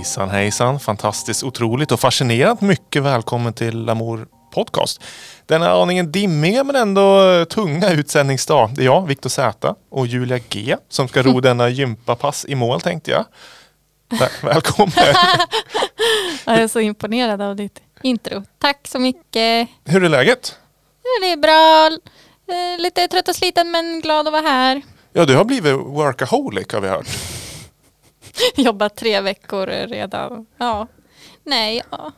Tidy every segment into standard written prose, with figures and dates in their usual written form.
Hejsan, hejsan. Fantastiskt, otroligt och fascinerat. Mycket välkommen till Amor Podcast. Denna aningen dimmiga men ändå tunga utsändningsdag. Det är jag, Viktor Zäta och Julia G som ska ro denna gympapass i mål, tänkte jag. Välkommen. Jag är så imponerad av ditt intro. Tack så mycket. Hur är läget? Det är bra. Lite trött och sliten men glad att vara här. Ja, du har blivit workaholic har vi hört. Jobbat 3 veckor redan. Ja. Nej, ja.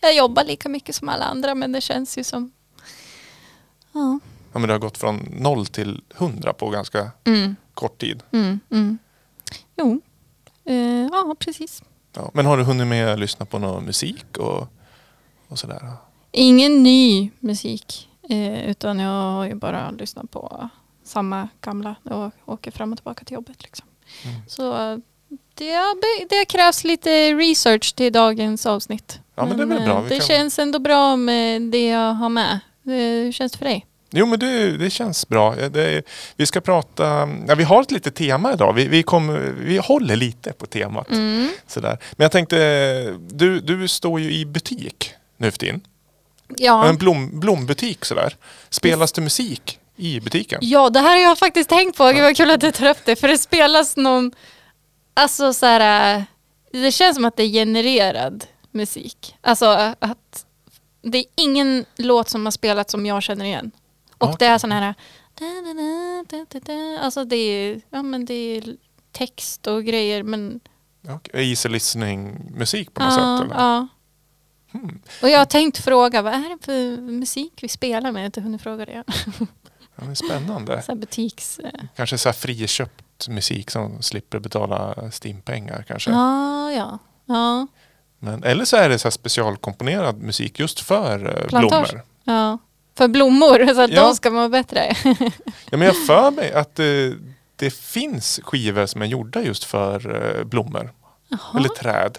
Jag jobbar lika mycket som alla andra men det känns ju som... Ja. Ja, men det har gått från 0 till 100 på ganska kort tid. Jo. Ja, precis. Ja, men har du hunnit med att lyssna på någon musik och sådär? Ingen ny musik. Utan jag har ju bara lyssnat på samma gamla och åker fram och tillbaka till jobbet liksom. Så det krävs lite research till dagens avsnitt. Ja, men det är väl bra. Det känns ändå bra med det jag har med. Hur känns det för dig? Jo, men det känns bra. Vi ska prata... Ja, vi har ett litet tema idag. Vi håller lite på temat. Sådär. Men jag tänkte... Du står ju i butik nu för din. Ja. En blombutik sådär. Spelas det musik i butiken? Ja, det här har jag faktiskt tänkt på. Det var kul att du tar upp det. För det spelas någon... Alltså såhär... Det känns som att det är genererad musik. Alltså att... Det är ingen låt som har spelats som jag känner igen. Och det är sån här... Alltså det är, ja, men det är text och grejer. Men... Easy listening musik på något sätt? Eller? Ja. Och jag har tänkt fråga, vad är det för musik vi spelar med? Jag inte hunnit fråga det. Ja, det är spännande. Så här butiks... Kanske så här friköpt musik som slipper betala Steam-pengar kanske. Ja. Men, eller så är det så här specialkomponerad musik just för blommor. Ja. För blommor, så att de ska vara bättre. Ja, men jag för mig att det finns skivor som är gjorda just för blommor. Aha. Eller träd.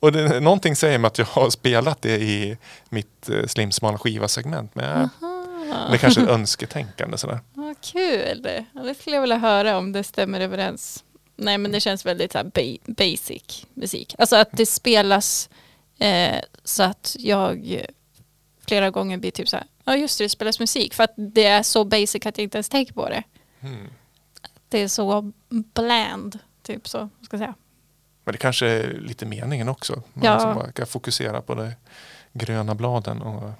Och det, någonting säger mig att jag har spelat det i mitt slimsmala skiva-segment. Men det kanske är ett önsketänkande. Sådär. Vad kul! Det skulle jag vilja höra om det stämmer överens. Nej, men det känns väldigt så här, basic musik. Alltså att det spelas så att jag flera gånger blir typ så här, ja just det spelas musik. För att det är så basic att jag inte ens tänker på det. Det är så bland, typ så, ska jag säga. Men det kanske är lite meningen också. Man kan fokusera på de gröna bladen och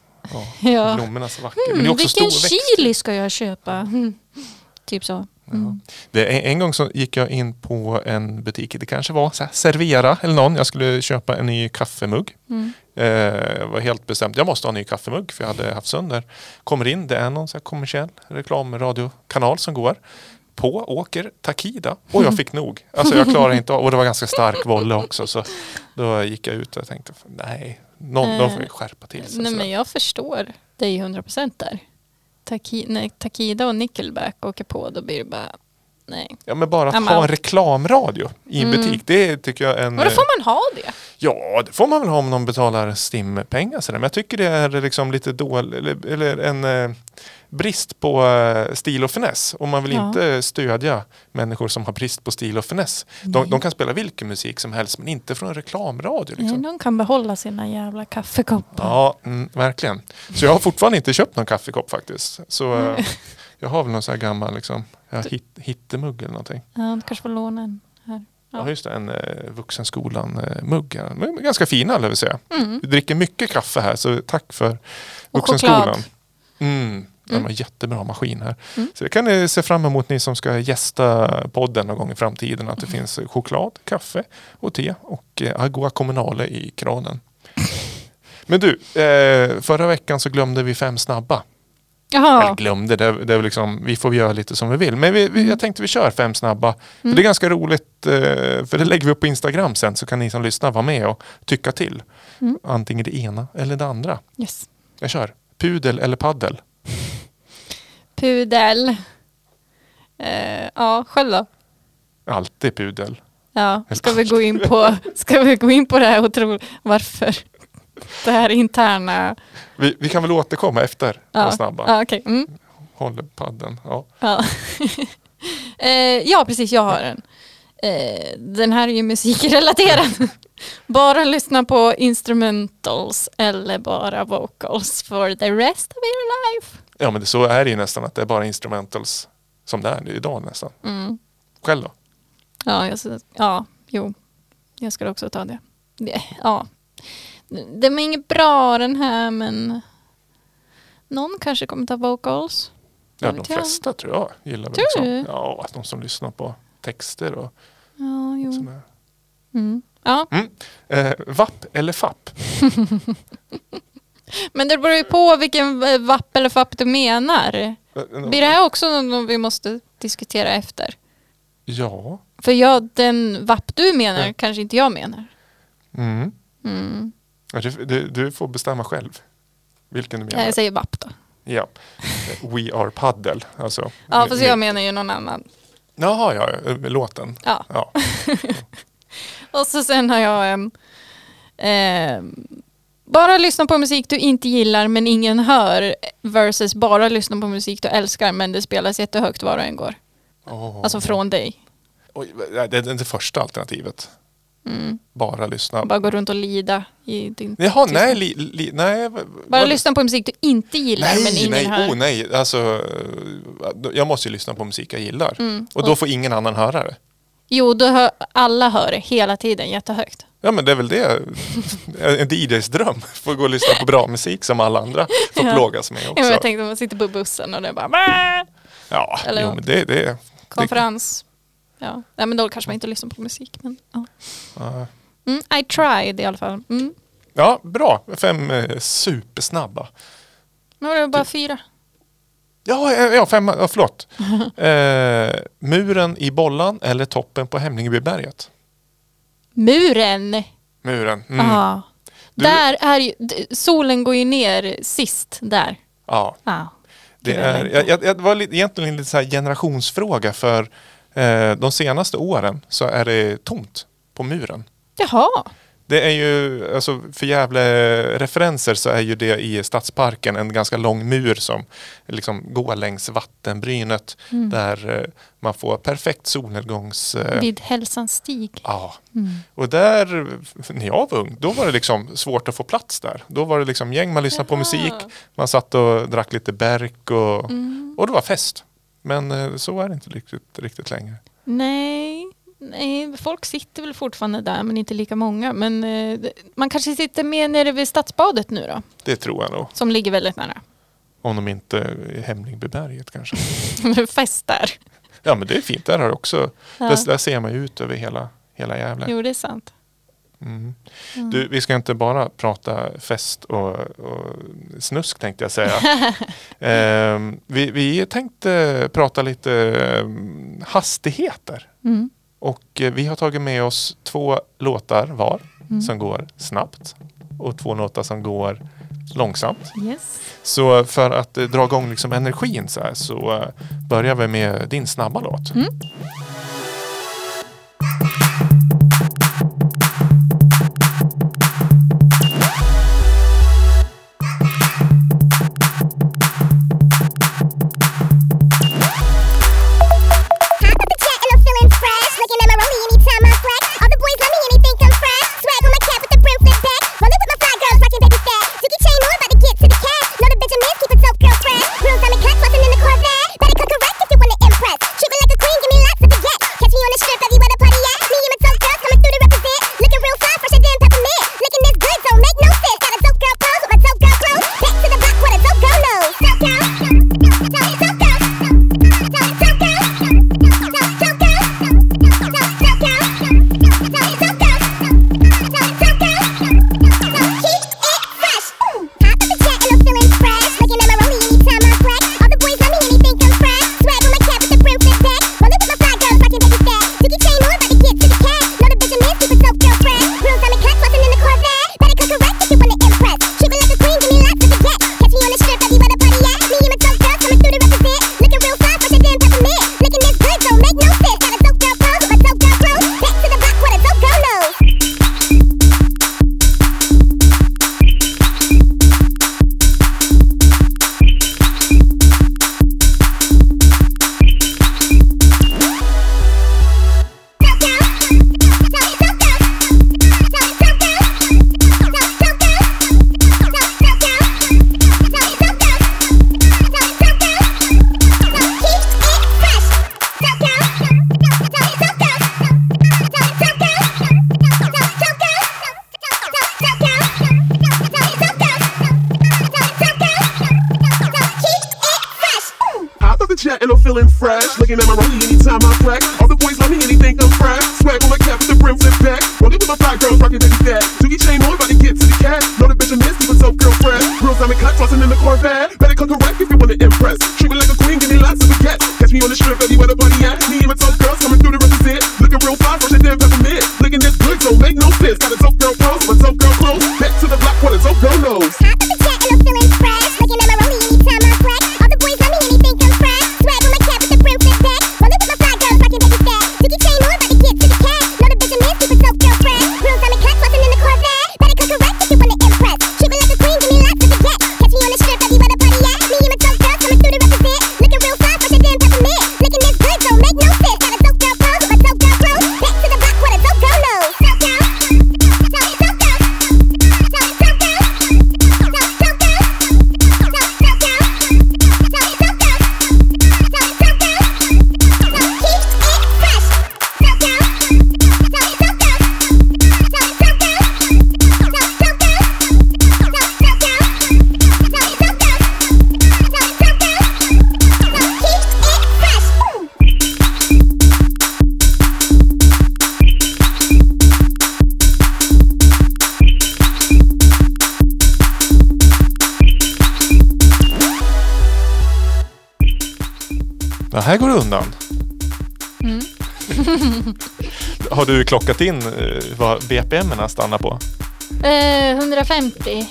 blommornas vacker. Men det är också vilken chili ska jag köpa? Typ så. Ja. En gång så gick jag in på en butik, det kanske var så här, Servera eller någon, jag skulle köpa en ny kaffemugg. Var helt bestämt, jag måste ha en ny kaffemugg för jag hade haft sönder. Kommer in, det är någon så här kommersiell reklamradiokanal som går på åker Takida och jag fick nog. Alltså jag klarar inte av, och det var ganska stark volle också, så då gick jag ut och tänkte nej, någon får skärpa till sig. Nej, men jag förstår dig 100% där. Takida och Nickelback åker på, då blir det bara nej. Ja, men bara att ha en reklamradio i butik, det tycker jag är en... Men då får man ha det? Ja, det får man väl ha om någon betalar Steam-pengar. Men jag tycker det är liksom lite dålig, eller en brist på stil och finess. Och man vill inte stödja människor som har brist på stil och finess. De kan spela vilken musik som helst, men inte från en reklamradio. Liksom. Nej, de kan behålla sina jävla kaffekoppar. Ja, verkligen. Så jag har fortfarande inte köpt någon kaffekopp faktiskt. Så... Jag har väl någon så här gammal liksom, hittemugg eller någonting. Ja, du kanske får låna en här. Ja, just det, en Vuxenskolan-mugg här. Ganska fina, eller vill säga. Vi dricker mycket kaffe här, så tack för Vuxenskolan. De har jättebra maskin här. Så det kan ni se fram emot, ni som ska gästa podden någon gång i framtiden, att det finns choklad, kaffe och te och agua kommunale i kranen. Men du, förra veckan så glömde vi 5 snabba. Jaha. Jag glömde det liksom, vi får göra lite som vi vill. Men jag tänkte vi kör 5 snabba. För det är ganska roligt, för det lägger vi upp på Instagram sen. Så kan ni som lyssnar vara med och tycka till. Antingen det ena eller det andra. Yes. Jag kör. Pudel eller paddel? Pudel. Ja, själv då? Alltid pudel. Ja, ska vi gå in på det här och tro varför? Det här interna... Vi kan väl återkomma efter de snabba. Ja, okay. Håller padden. Ja. Ja. Ja, precis. Jag har en. Den här är ju musikrelaterad. Bara lyssna på instrumentals eller bara vocals for the rest of your life. Ja, men det, så är det ju nästan, att det är bara instrumentals som det är idag nästan. Mm. Själv då? Ja, jag skulle också ta det. Ja. Det är inget bra den här, men någon kanske kommer ta vocals. Ja, de flesta tror jag gillar väl liksom. Ja, de som lyssnar på texter och sådär. Mm. Ja. Mm. Vapp eller fapp? Men det beror ju på vilken vapp eller fapp du menar. Blir det här också något vi måste diskutera efter? Ja. För den vapp du menar kanske inte jag menar. Mm. Mm. Du får bestämma själv vilken du menar. Jag säger vapp då. Ja. We Are Paddle. Alltså, ja, fast jag menar ju någon annan. Jaha, ja. Låten. Ja. Ja. Och så sen har jag bara lyssna på musik du inte gillar men ingen hör versus bara lyssna på musik du älskar men det spelas jättehögt var och en går. Alltså från dig. Oj, det är det första alternativet. Mm. Bara lyssna. Bara gå runt och lida i din... Jaha, nej. Bara lyssna på musik du inte gillar men ingen hör. Nej. Alltså, jag måste ju lyssna på musik jag gillar. Mm. Och då får ingen annan höra det. Jo, då alla hör det hela tiden jättehögt. Ja, men det är väl det. En DJs dröm. Får gå och lyssna på bra musik som alla andra får plågas med också. Ja, jag tänkte att man sitter på bussen och det är bara... Bäh! Ja, eller, jo, men det konferens. Ja. Nej, men då kanske man inte lyssnar på musik. Men, I tried i alla fall. Mm. Ja, bra. 5 supersnabba. Men var det bara 4? Ja 5. Ja, förlåt. Muren i Bollan eller toppen på Hemlingbyberget? Muren. Mm. Ah. Där är ju, solen går ju ner sist där. Ja. Ah. Det är, jag var egentligen lite så här generationsfråga för de senaste åren så är det tomt på muren. Jaha. Det är ju, alltså för jävla referenser så är ju det i Stadsparken en ganska lång mur som liksom går längs vattenbrynet där man får perfekt solnedgångs... Vid Hälsans stig. Ja. Mm. Och där, när jag var ung, då var det liksom svårt att få plats där. Då var det liksom gäng, man lyssnade på musik, man satt och drack lite bärk och det var fest. Men så är det inte riktigt längre. Nej, folk sitter väl fortfarande där men inte lika många. Men man kanske sitter mer nere vid Stadsbadet nu då? Det tror jag nog. Som ligger väldigt nära. Om de inte är Hemlingbyberget kanske. De festar. Ja, men det är fint där också. Ja. Där ser man ju ut över hela jävla. Jo, det är sant. Mm. Mm. Du, vi ska inte bara prata fest och snusk tänkte jag säga. Vi tänkte prata lite hastigheter. Mm. Och vi har tagit med oss 2 låtar var som går snabbt och 2 låtar som går långsamt. Yes. Så för att dra igång liksom energin så börjar vi med din snabba låt. Mm. jet and I'm feeling fresh. Looking at my room anytime I flex. All the boys love me and they think I'm fresh. Swag on my cap with the brim flip back. Walking with my fly girls rocking baby fat. Doogie chain on, about to get to the cat. Know the bitch I miss, people so girlfriend. Real diamond cut, tossing in the Corvette. Better come correct if you wanna impress. Treat me like a queen, give me lots of baguettes. Catch me on the strip, everywhere the party at. Me and my dope girls coming through the represent. Looking real fly, fresh and damn peppermint. Looking this good, don't make no sense. Got a dope girl pose, my dope girl clothes. Back to the block, what a dope girl knows. Top of the jet and I'm feeling fresh. Looking at my room anytime I flex. All the boys love me and they think I'm fresh. Swag on my cap with the brim flip back. Rolling with my fly girls, rocking baby fat. Doogie chain on, about to get to the cat. Know the bitch I miss, people so girlfriend. Real diamond cut, tossing in the Corvette. Better come correct if you wanna impress. Treat me like a queen, give me lots of baguettes. Catch me on the strip, everywhere the party at. Me and my dope girls coming through the represent. Looking real fly, fresh and damn peppermint. Looking this good, don't make no sense. Got a dope girl pose, my dope girl clothes. Back to the block, what a dope girl knows. Ja, här går det undan. Mm. Har du klockat in vad BPM-erna stannar på? 150.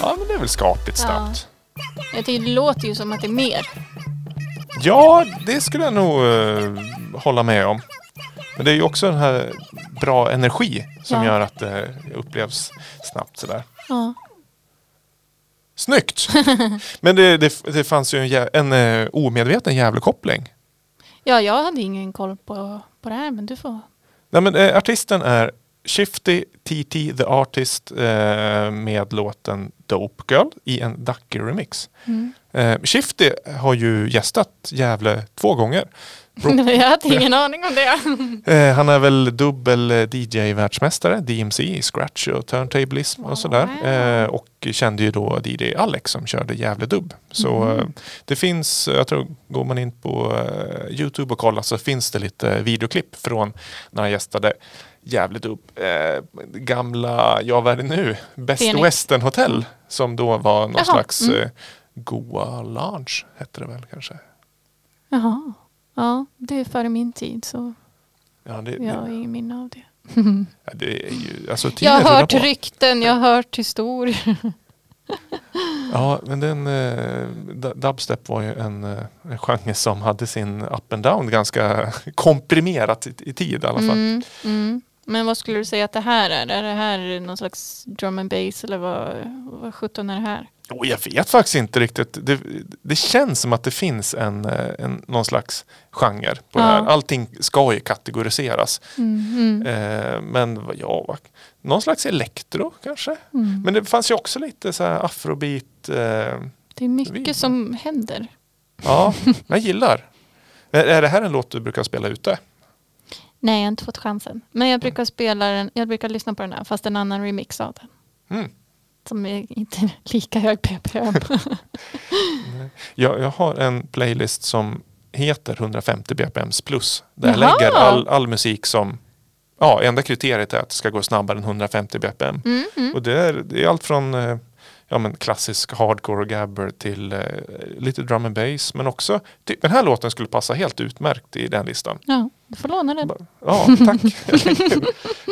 Ja, men det är väl skapligt snabbt. Ja. Det låter ju som att det är mer. Ja, det skulle jag nog hålla med om. Men det är ju också den här bra energi som gör att det upplevs snabbt sådär. Ja. Snyggt! Men det fanns ju en omedveten jävla koppling. Ja, jag hade ingen koll på det här, men du får... Nej, men artisten är Shifty TT The Artist med låten Dope Girl i en Ducky Remix. Mm. Shifty har ju gästat Gävle 2 gånger. Jag hade ingen aning om det. Han är väl dubbel DJ-världsmästare, DMC i Scratch och turntablism och sådär. Och kände ju då DJ Alex som körde jävla dubb. Så det finns, jag tror, går man in på YouTube och kollar så finns det lite videoklipp från när han gästade jävla dubb. Gamla, vad är det nu? Best Western Hotel som då var någon slags Goa Lounge hette det väl kanske. Jaha. Ja, det är före min tid så jag har ingen minne av det. Ja, det är ju, alltså, jag har hört rykten, jag har hört historier. Ja, men den dubstep var ju en genre som hade sin up and down ganska komprimerat i tid i alla fall. Men vad skulle du säga att det här är? Är det här någon slags drum and bass eller vad 17 är det här? Oh, jag vet faktiskt inte riktigt. Det känns som att det finns någon slags genre på det här. Allting ska ju kategoriseras. Men någon slags elektro kanske. Men det fanns ju också lite så här afrobeat. Det är mycket som händer. Ja, jag gillar. Är det här en låt du brukar spela ute? Nej, jag har inte fått chansen. Men jag brukar spela den. Jag brukar lyssna på den här, fast en annan remix av den. Som är inte lika hög ppm. Jag har en playlist som heter 150 bpms plus. Där jag lägger all musik som... Ja, enda kriteriet är att det ska gå snabbare än 150 bpm. Och det är allt från klassisk hardcore och gabber till lite drum and bass. Men också, den här låten skulle passa helt utmärkt i den listan. Ja, du får låna den. Ja, tack.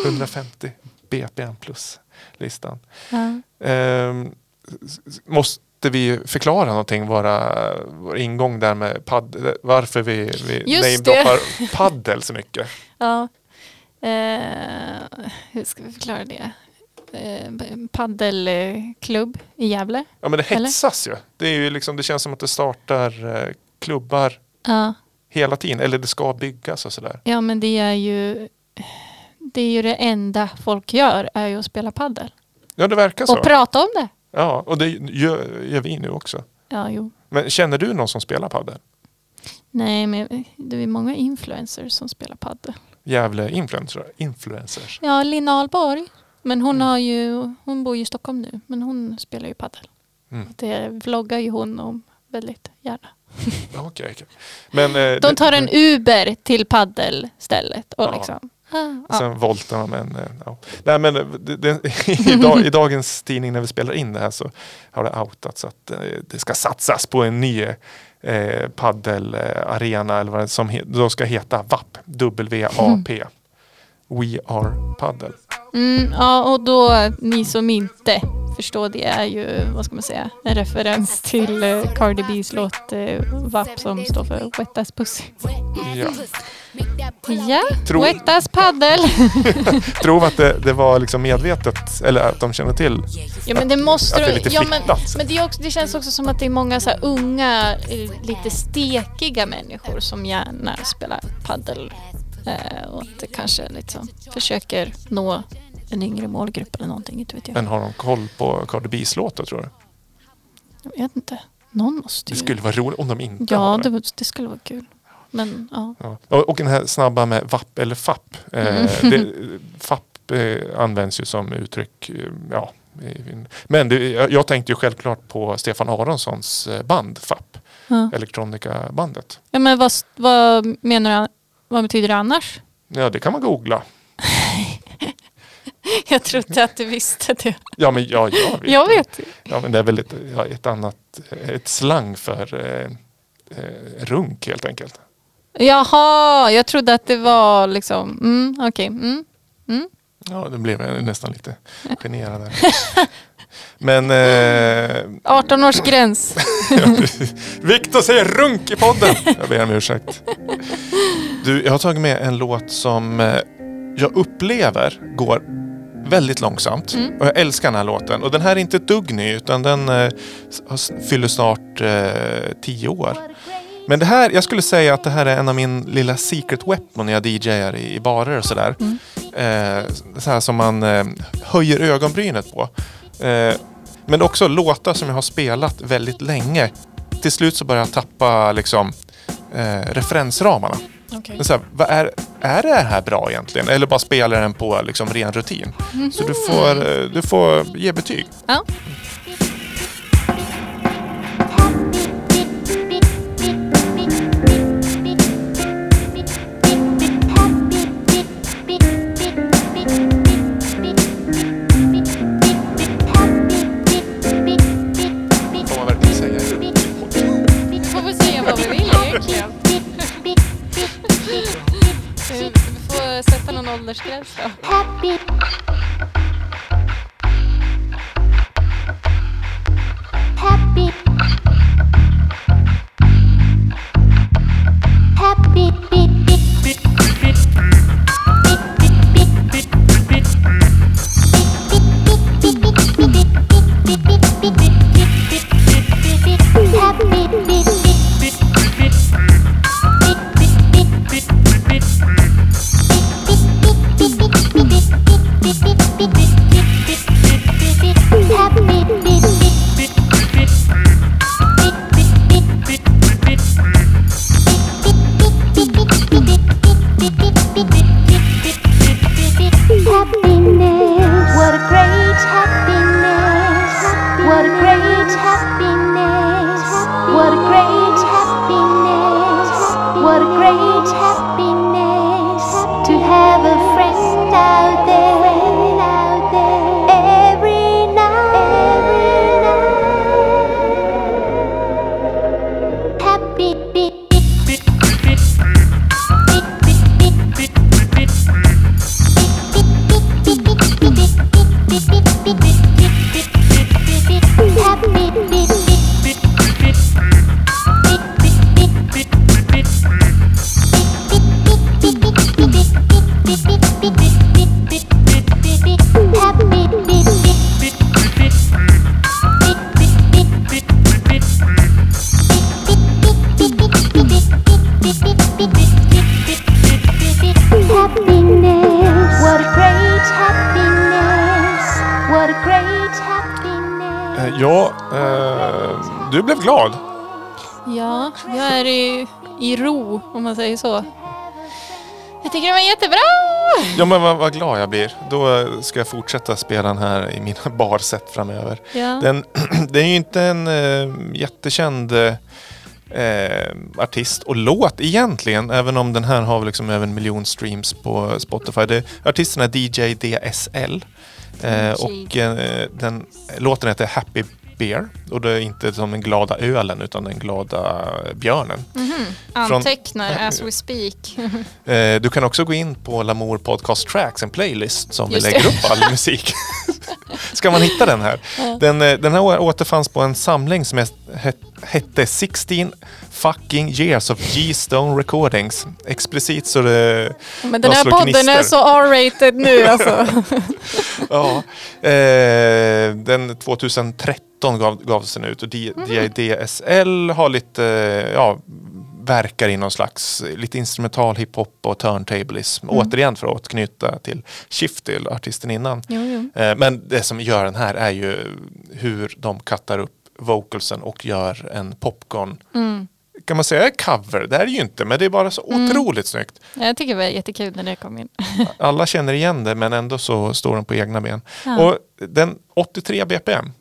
150 bpm plus. Listan. Måste vi förklara någonting, vår ingång där med paddel, varför vi namedroppar paddel så mycket? Hur ska vi förklara det? Paddelklubb i Gävle. Ja, men det hetsas ju. Det är ju liksom, det känns som att det startar klubbar hela tiden, eller det ska byggas och sådär. Ja, men det är ju... Det är ju det enda folk gör är ju att spela paddel. Ja, det verkar så. Och prata om det. Ja, och det gör vi nu också. Ja, jo. Men känner du någon som spelar paddel? Nej, men det är många influencers som spelar paddel. Jävla influencers. Ja, Lina Ahlborg. Men hon har ju, hon bor ju i Stockholm nu. Men hon spelar ju paddel. Det vloggar ju hon om väldigt gärna. Okay. Men, de tar en Uber till paddelstället och liksom. Sen voltar man med en... Nej, men i dagens tidning när vi spelar in det här så har det outats att det ska satsas på en ny paddelarena eller vad det som då ska heta WAP. W-A-P. We are paddle. Ja, och då ni som inte förstår det är ju, vad ska man säga, en referens till Cardi B's låt WAP som står för Wet Ass Pussy. Ja, Wet Ass Paddle. Tror att det var liksom medvetet eller att de känner till. Ja, men det måste det lite men det är också, det känns också som att det är många så här unga lite stekiga människor som gärna spelar paddel. Och att det kanske liksom försöker nå en yngre målgrupp eller någonting, inte vet jag. Men har de koll på Cardi B's låtar, tror du? Jag vet inte. Någon måste ju. Det skulle vara roligt om de inte har det. Ja, det skulle vara kul. Men, Och den här snabba med vapp eller fapp. Fapp används ju som uttryck, Men jag tänkte ju självklart på Stefan Aronssons band Fapp. Elektronika-bandet. Ja, men vad menar du? Vad betyder det annars? Ja, det kan man googla. Jag trodde att du visste det. Ja, men jag vet. Ja, men det är väl ett slang för runk helt enkelt. Jaha, jag trodde att det var liksom... Ja, det blev jag nästan lite generad där. Men... 18-års gräns. Viktor säger runk i podden. Jag ber om ursäkt. Du, jag har tagit med en låt som jag upplever går väldigt långsamt. Och jag älskar den här låten. Och den här är inte ett dugg ny, utan den fyller snart 10 år. Men det här, jag skulle säga att det här är en av min lilla secret weapon när jag DJar i barer och sådär. Så här som man höjer ögonbrynet på. Men också låtar som jag har spelat väldigt länge. Till slut så börjar jag tappa liksom, referensramarna. Okay. Så här, är det här bra egentligen? Eller bara spelar den på liksom, ren rutin? Mm-hmm. Så du får ge betyg. Ja. Åldersgräns då. Du blev glad. Ja, jag är i ro om man säger så. Jag tycker det var jättebra. Ja, men vad glad jag blir. Då ska jag fortsätta spela den här i mina barset framöver. Ja. Den är ju inte en jättekänd artist och låt egentligen, även om den här har liksom över 1 miljon streams på Spotify. Artisten är DJ DSL och den låten heter Happy Beer, och det är inte som den glada ölen utan den glada björnen. Mm-hmm. Antecknar as we speak. Du kan också gå in på Amor Podcast Tracks, en playlist som vi lägger upp all musik. Ska man hitta den här? Ja. Den här återfanns på en samling som hette 16 fucking years of G-Stone Recordings. Explicit så det... Men den här podden är så R-rated nu alltså. Ja. Den 2013 gavs den ut, och DSL har lite... Ja, verkar i någon slags lite instrumental hiphop och turntablism. Återigen för att återknyta till Shifty, artisten innan. Jo. Men det som gör den här är ju hur de kattar upp vocalsen och gör en popcorn. Mm. Kan man säga cover? Det är ju inte, men det är bara så otroligt snyggt. Jag tycker det var jättekul när det kom in. Alla känner igen det, men ändå så står den på egna ben. Ja. Och den 83 BPM.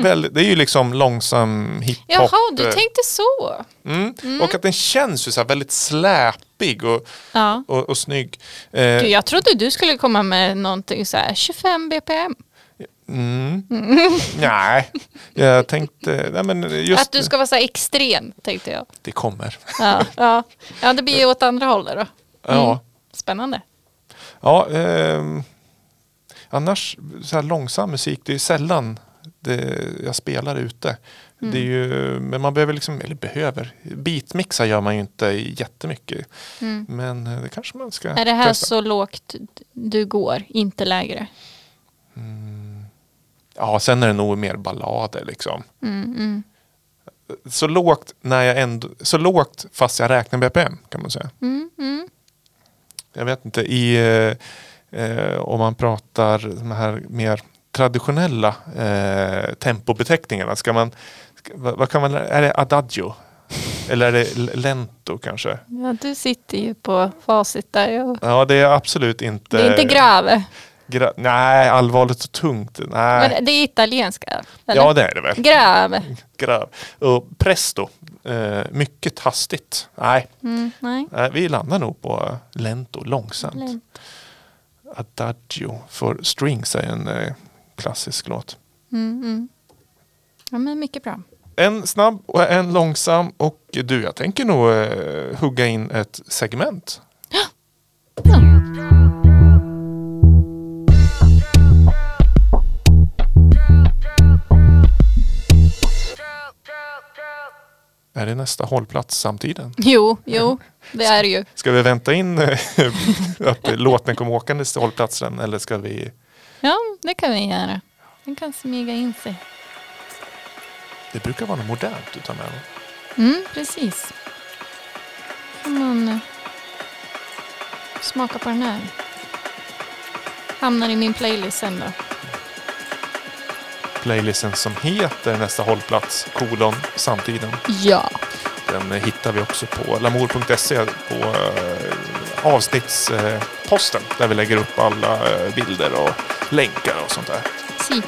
Mm-hmm. Det är ju liksom långsam hiphop. Jaha, du tänkte så. Och att den känns ju så här väldigt släpig och snygg. Du, jag trodde du skulle komma med någonting så här 25 BPM. Nej, jag tänkte... Nej, men just att du ska vara så här extrem, tänkte jag. Det kommer. Ja, det blir ju åt andra hållet då. Ja. Spännande. Ja, annars så här långsam musik, det är ju sällan... jag spelar ute. Det är ju, men man behöver liksom, eller behöver, beatmixa gör man ju inte jättemycket. Men det kanske man ska. Är det här testa. Så lågt du går, inte lägre? Ja, sen är det nog mer ballader liksom. Så lågt när jag ändå, så lågt fast jag räknar BPM kan man säga. Jag vet inte om man pratar de här mer traditionella tempobeteckningarna. Ska man, vad kan man, är det adagio? Eller är det lento kanske? Ja, du sitter ju på facit där. Ja, det är absolut inte... Det är inte grave. Nej, allvarligt och tungt. Nej. Men det är italienska. Eller? Ja, det är det väl. Grave. Och presto. Mycket hastigt. Nej. Vi landar nog på lento, långsamt. Adagio för strings är en... klassisk låt. Ja, men mycket bra. En snabb och en långsam, och du, jag tänker nog hugga in ett segment. Ja. Är det nästa hållplats samtiden? Jo, det är det ju. Ska vi vänta in att låten kommer åka nästa hållplatsen, eller ska vi... Ja, det kan vi göra. Den kan smyga in sig. Det brukar vara något modernt du tar med. Precis. Kan man smaka på den här. Hamnar i min playlist sen då. Playlisten som heter Nästa hållplats, samtiden. Ja. Den hittar vi också på lamor.se på avsnittsposten där vi lägger upp alla bilder och länkar och sånt där. Si.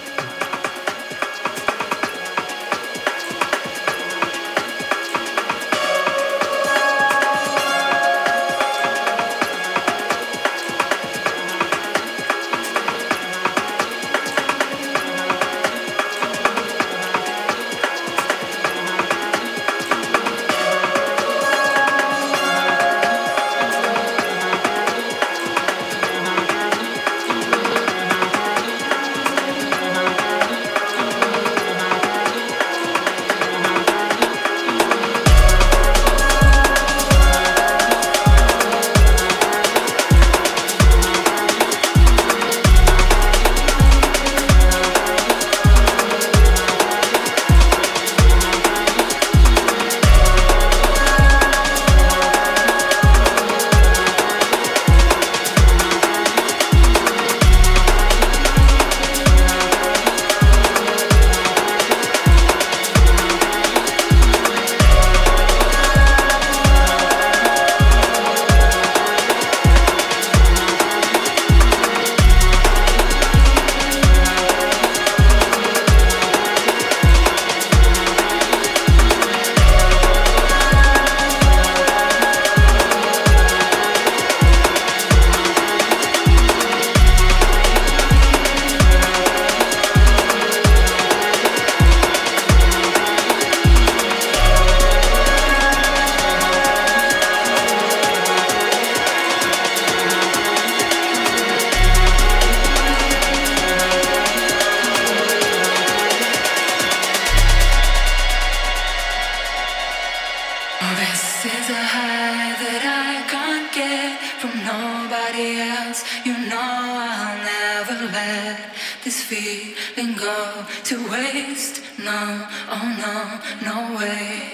This is a high that I can't get from nobody else. You know I'll never let this feeling go to waste. No, oh no, no way.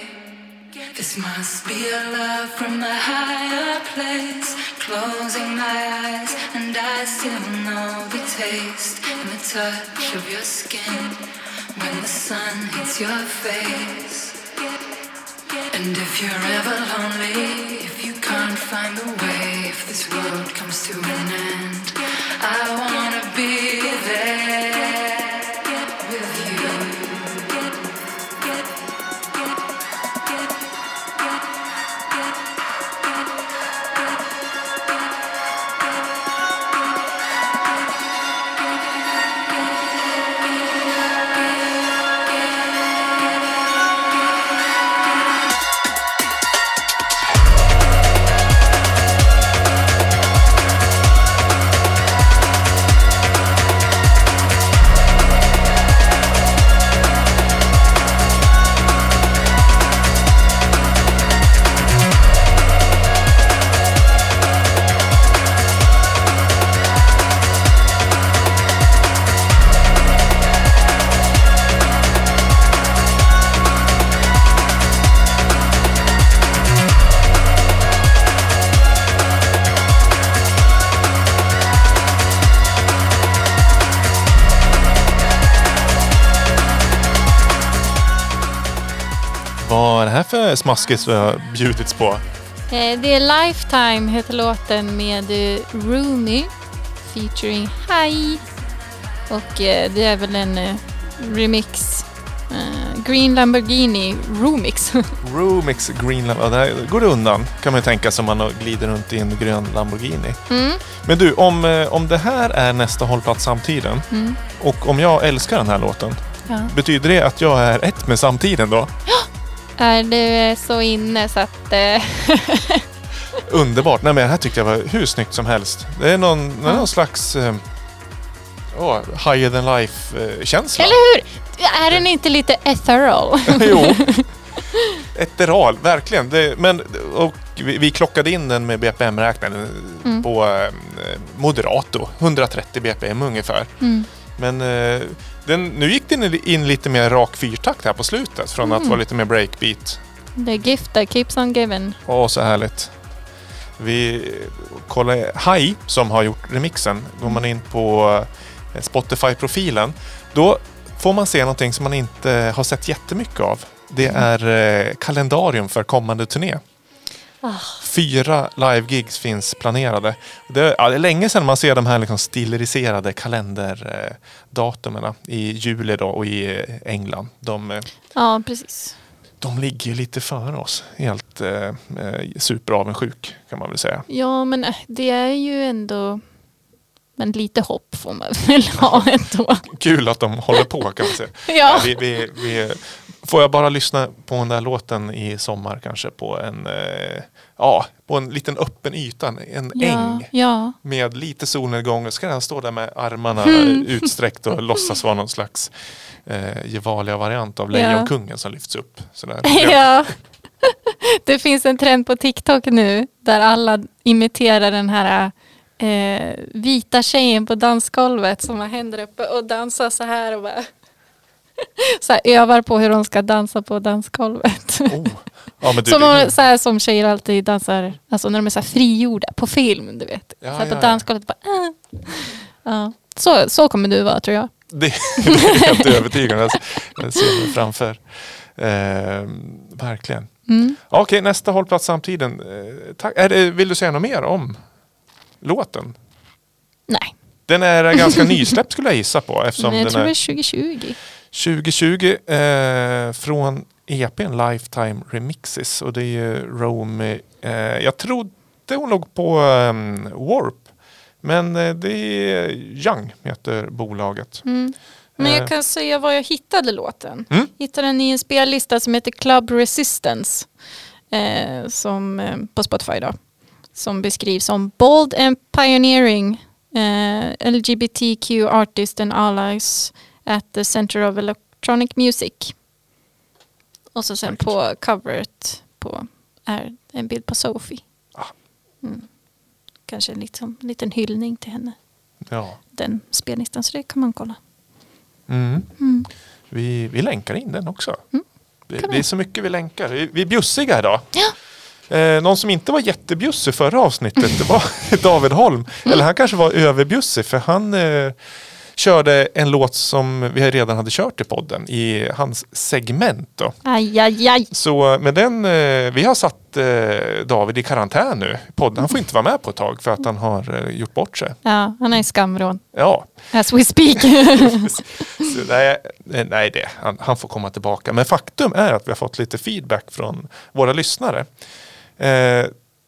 This must be a love from a higher place. Closing my eyes and I still know the taste and the touch of your skin when the sun hits your face. And if you're ever lonely, if you can't find the way, if this world comes to an end, I wanna be there with you. För smaskigt som jag bjudits på. Det är Lifetime heter låten med Roomy featuring Hi. Och det är väl en remix. Green Lamborghini Roomix. Roomix Green Lamborghini. Ja, går det undan kan man tänka sig om man glider runt i en grön Lamborghini. Mm. Men du, om det här är nästa hållplats samtiden och om jag älskar den här låten, ja, betyder det att jag är ett med samtiden då? Är du så inne så att... Underbart. Nej, men det här tyckte jag var hur snyggt som helst. Det är någon slags higher than life-känsla. Eller hur? Är den inte lite ethereal? Jo. Ethereal, verkligen. Vi klockade in den med BPM-räknaren på Moderato. 130 BPM ungefär. Mm. Men... nu gick den in lite mer rak fyrtakt här på slutet. Från att vara lite mer breakbeat. The gift that keeps on giving. Åh, så härligt. Vi kollar Hi som har gjort remixen. Går man in på Spotify-profilen. Då får man se någonting som man inte har sett jättemycket av. Det är kalendarium för kommande turné. 4 live-gigs finns planerade. Det är länge sedan man ser de här liksom stiliserade kalenderdatumerna i juli då och i England. Ja, precis. De ligger lite före oss. Helt superavundsjuk kan man väl säga. Ja, men det är ju ändå... Men lite hopp får man väl ha ändå. Kul att de håller på kan man säga. Ja. Vi får jag bara lyssna på den där låten i sommar kanske på en liten öppen yta, äng. Ja. Med lite solnedgång. Ska den stå där med armarna utsträckt och låtsas vara någon slags gevaliga variant av Lejonkungen som lyfts upp. Sådär. Ja. Det finns en trend på TikTok nu där alla imiterar den här vita tjejen på dansgolvet som har händer uppe och dansar så här och bara så här, övar på hur de ska dansa på dansgolvet. Oh. Ja, men så här som tjejer alltid dansar, alltså när de är så här frigjorda på film, du vet. Ja, så här på dansgolvet bara. Ja. Så kommer du vara, tror jag. Det är helt övertygande. Alltså. Jag ser mig framför. Verkligen. Mm. Okej, nästa hållplats samtiden. Vill du säga något mer om låten? Nej. Den är ganska nysläppt skulle jag gissa på. Eftersom jag tror det är 2020. 2020 från EPn Lifetime Remixes. Och det är ju Rome. Jag trodde hon låg på Warp. Men det är Young heter bolaget. Mm. Men jag kan säga vad jag hittade låten. Mm? Hittade den i en spellista som heter Club Resistance. Som på Spotify idag. Som beskrivs som bold and pioneering LGBTQ artists and allies at the center of electronic music. Och så sen på coveret på är en bild på Sophie. Mm. Kanske en liten hyllning till henne. Ja. Den spellistan, så det kan man kolla. Mm. Mm. Vi länkar in den också. Mm. Det är så mycket vi länkar. Vi är bjussiga idag. Ja. Någon som inte var jättebjussig förra avsnittet, det var David Holm. Mm. Eller han kanske var överbjussig, för han körde en låt som vi redan hade kört i podden i hans segment då. Aj, aj, aj. Så med den, vi har satt David i karantän nu. Podden, han får inte vara med på ett tag för att han har gjort bort sig. Ja, han är i skamvrån. Ja. As we speak. Så, han får komma tillbaka. Men faktum är att vi har fått lite feedback från våra lyssnare.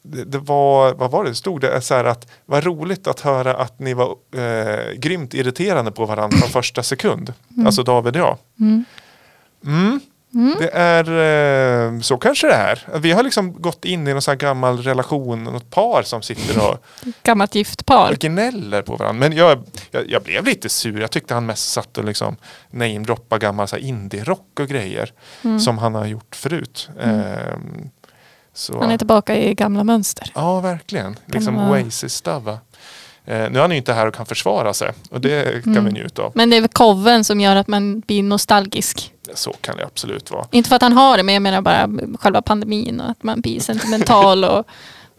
Det stod det så här att vad roligt att höra att ni var grymt irriterande på varandra från första sekund. Mm. Alltså David och jag. Mm. Mm. Mm. Det är så kanske det är. Vi har liksom gått in i någon sån här gammal relation, något par som sitter och gammalt gift par. Och gnäller på varandra. Men jag blev lite sur. Jag tyckte han mest satt och liksom namedroppa gammal så här indie-rock och grejer som han har gjort förut. Så. Han är tillbaka i gamla mönster. Ja, verkligen. Liksom Oasis-stava. Nu är han ju inte här och kan försvara sig. Och det kan vi njuta av. Men det är väl coven som gör att man blir nostalgisk. Så kan det absolut vara. Inte för att han har det, men jag menar bara själva pandemin och att man blir sentimental och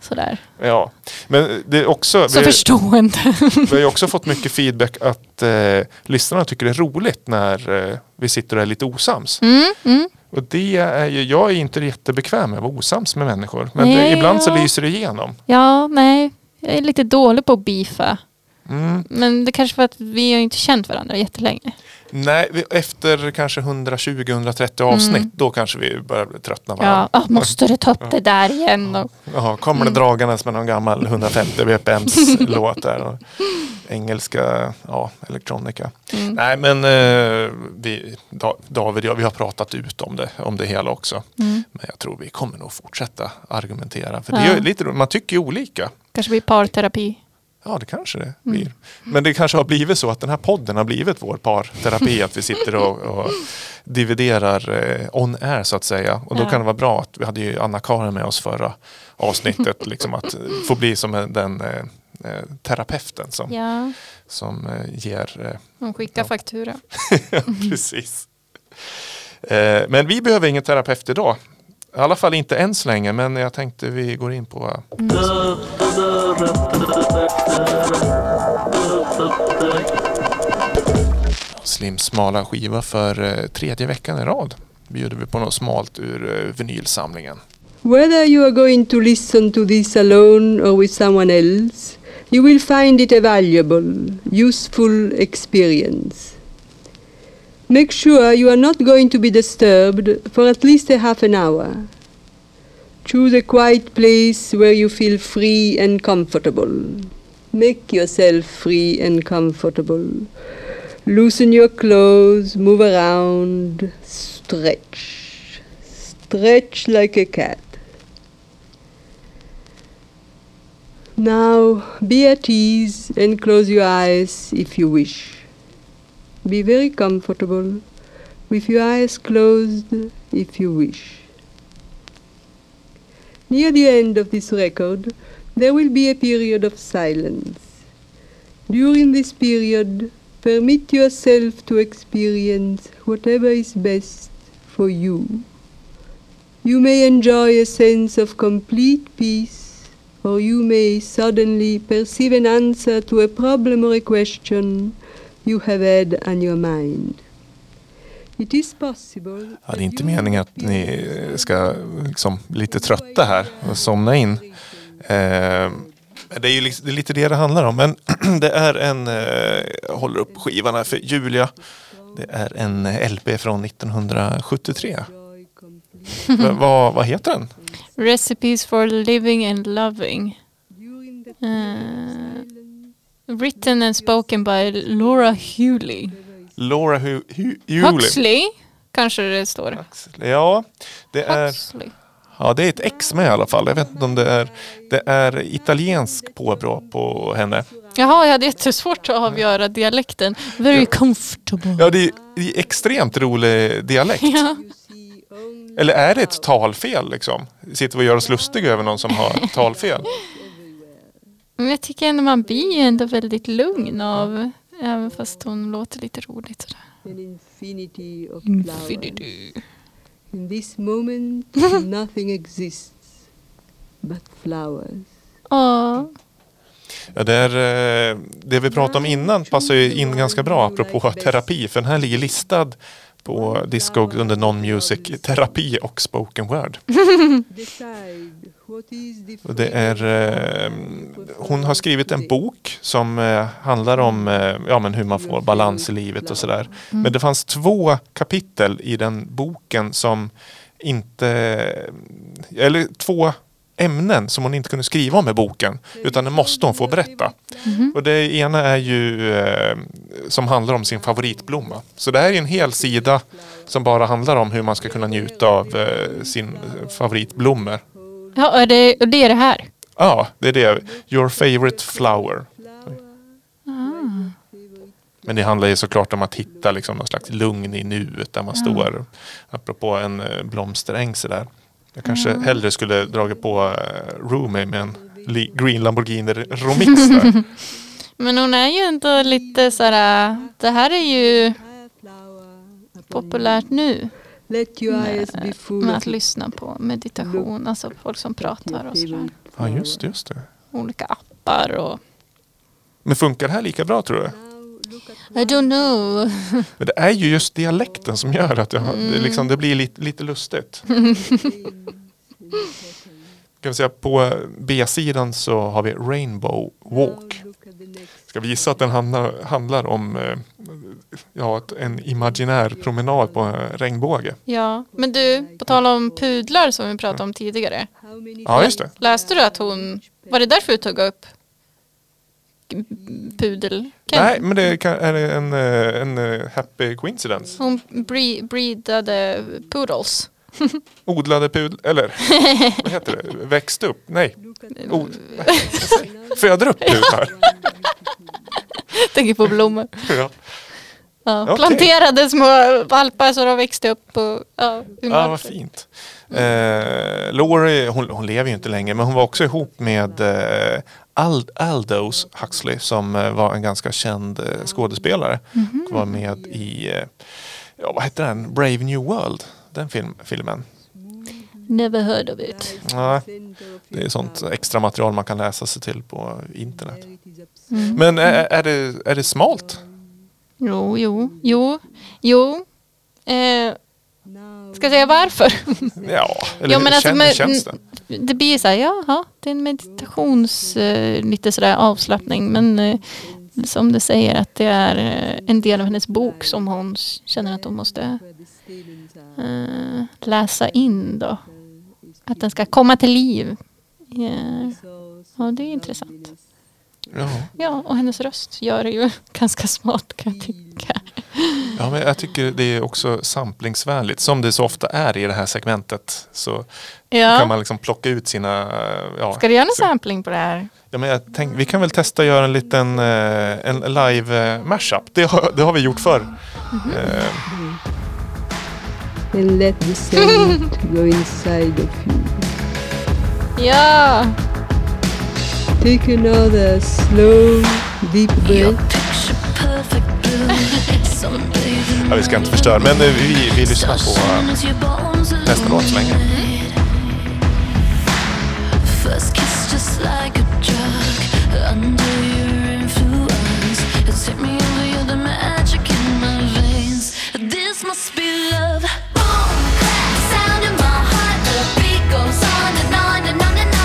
sådär. Ja, men det är också... Så förstående. Vi har ju också fått mycket feedback att lyssnarna tycker det är roligt när vi sitter och är lite osams. Mm, mm. Och det är ju, jag är inte jättebekväm med att vara osams med människor. Men ibland så lyser det igenom. Ja, nej. Jag är lite dålig på att beefa. Mm. Men det kanske för att vi har inte känt varandra jättelänge. Nej, efter kanske 120-130 avsnitt, då kanske vi börjar tröttna varandra. Ja, måste du ta upp det där igen? Ja, kommer det dragandes med någon gammal 150 BPMs-låt där. Och engelska, elektronika. Mm. Nej, men David och jag, vi har pratat ut om det hela också. Mm. Men jag tror vi kommer nog fortsätta argumentera. För det är lite, man tycker ju olika. Kanske blir parterapi. Ja, det kanske det blir. Men det kanske har blivit så att den här podden har blivit vår parterapi. Att vi sitter och dividerar on-air så att säga. Och då kan det vara bra att vi hade ju Anna-Karin med oss förra avsnittet. Liksom att få bli som den terapeuten som ger... Hon skickar faktura. Precis. Men vi behöver ingen terapeut idag. I alla fall inte än så länge, men jag tänkte vi går in på... Slim smala skiva för tredje veckan i rad. Bjuder vi på något smalt ur vinylsamlingen. Whether you are going to listen to this alone or with someone else, you will find it a valuable, useful experience. Make sure you are not going to be disturbed for at least a half an hour. Choose a quiet place where you feel free and comfortable. Make yourself free and comfortable. Loosen your clothes, move around, stretch. Stretch like a cat. Now be at ease and close your eyes if you wish. Be very comfortable, with your eyes closed, if you wish. Near the end of this record, there will be a period of silence. During this period, permit yourself to experience whatever is best for you. You may enjoy a sense of complete peace, or you may suddenly perceive an answer to a problem or a question you have had on your mind. It is possible. Ja, det är inte meningen att ni ska liksom lite trötta här och somna in. Det är ju det är lite det handlar om. Men det är jag håller upp skivan här för Julia. Det är en LP från 1973. Vad heter den? Recipes for living and loving. Written and spoken by Laura Hewley. Laura Hewley. Huxley, kanske det står. Huxley, ja, det är, ett X med i alla fall. Jag vet inte om det är italiensk påbrå på henne. Jaha, jag hade jättesvårt att avgöra dialekten. Very comfortable. Ja, det är extremt rolig dialekt. Ja. Eller är det ett talfel liksom? Sitter vi och gör oss lustiga över någon som har talfel? Men jag tycker ändå man blir ju ändå väldigt lugn av, även fast hon låter lite roligt sådär. An infinity of flowers. Infinity. In this moment nothing exists but flowers. Åh. Ja, det vi pratade om innan passar ju in ganska bra apropå terapi, för den här ligger listad på Discog under non-music, terapi och spoken word. Det är, hon har skrivit en bok som handlar om ja, men hur man får balans i livet och sådär. Mm. Men det fanns 2 kapitel i den boken som inte, eller 2 ämnen som hon inte kunde skriva om i boken, utan det måste hon få berätta. Mm-hmm. Och det ena är ju som handlar om sin favoritblomma. Så det här är en hel sida som bara handlar om hur man ska kunna njuta av sin favoritblommor. Ja, och det är det här. Ja, det är det. Your favorite flower. Ah. Men det handlar ju såklart om att hitta liksom någon slags lugn i nuet där man står. Apropå en blomsteräng så där. Jag kanske hellre skulle dra på Roomie med en green Lamborghini remix där. Men hon är ju inte lite sådär, det här är ju populärt nu. Med att lyssna på meditation, alltså folk som pratar och sådär. Ja, just det. Olika appar och... Men funkar det här lika bra tror du? I don't know. Men det är ju just dialekten som gör att jag, liksom, det blir lite lustigt. Kan vi säga, på B-sidan så har vi Rainbow Walk. Ska vi gissa att den handlar om ja, en imaginär promenad på en regnbåge? Ja, men du, på tal om pudlar som vi pratade om tidigare. Ja, just det. Läste du att hon... Var det därför du tog upp pudel? Nej, men det är en happy coincidence. Hon breedade poodles. Odlade pudel, eller vad heter det? Växte upp, nej. Föder upp pudlar. Tänker på blommor. Ja. Ja, planterade små valpar så de växte upp. Och, ja, vad fint. Laurie, hon lever ju inte längre, men hon var också ihop med Aldous Huxley som var en ganska känd skådespelare. Mm-hmm. Och var med i, ja, vad heter den? Brave New World, den filmen. Never heard of it. Nej, det är sånt extra material man kan läsa sig till på internet. Mm. Men är det smalt? Jo. Ska jag säga varför? Ja, eller jo, men alltså, känns det? Det blir så här, jaha, det är en meditations, lite sådär avslappning. Men som du säger, att det är en del av hennes bok som hon känner att hon måste läsa in då. Att den ska komma till liv. Yeah. Ja, det är intressant. Ja, och hennes röst gör det ju ganska smart, kan jag tycka. Ja, men jag tycker det är också samplingsvänligt. Som det så ofta är i det här segmentet så kan man liksom plocka ut sina... Ja, ska du göra en sampling på det här? Ja, men jag tänkte, vi kan väl testa att göra en liten en live mashup. Det har vi gjort förr. And let the sound go inside of you. Ja! Take another slow, deep breath. Ja, vi ska inte förstöra, men vi lyssnar på nästa låt så länge. First kiss just like a drug under your influence. It set me over you, the magic in my veins. This must be love. Boom, clap, sound in my heart. The beat goes on and on and on and on.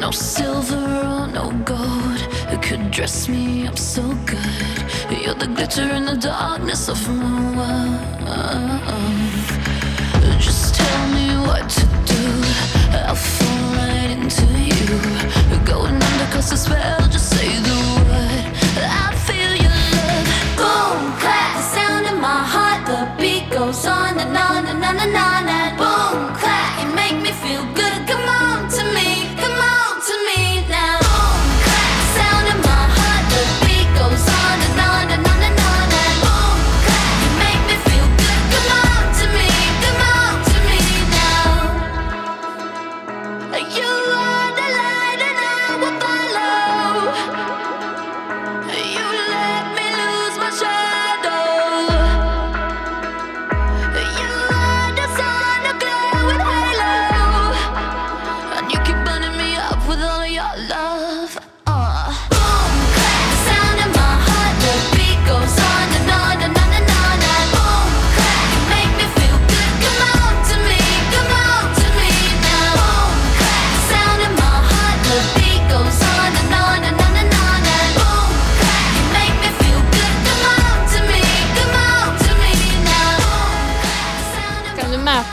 No silver or no gold could dress me up so good. You're the glitter in the darkness of my world. Just tell me what to do, I'll fall right into you. Going under, cause the spell, just say the word. I feel your love. goes on and on and on and on and boom, clap, you make me feel good, come on to me, come on to me now. Boom, clap, sound in my heart, the beat goes on and on and on and on and boom, clap, you make me feel good, come on to me now. You are the light and I will follow, you let me lose my shadow.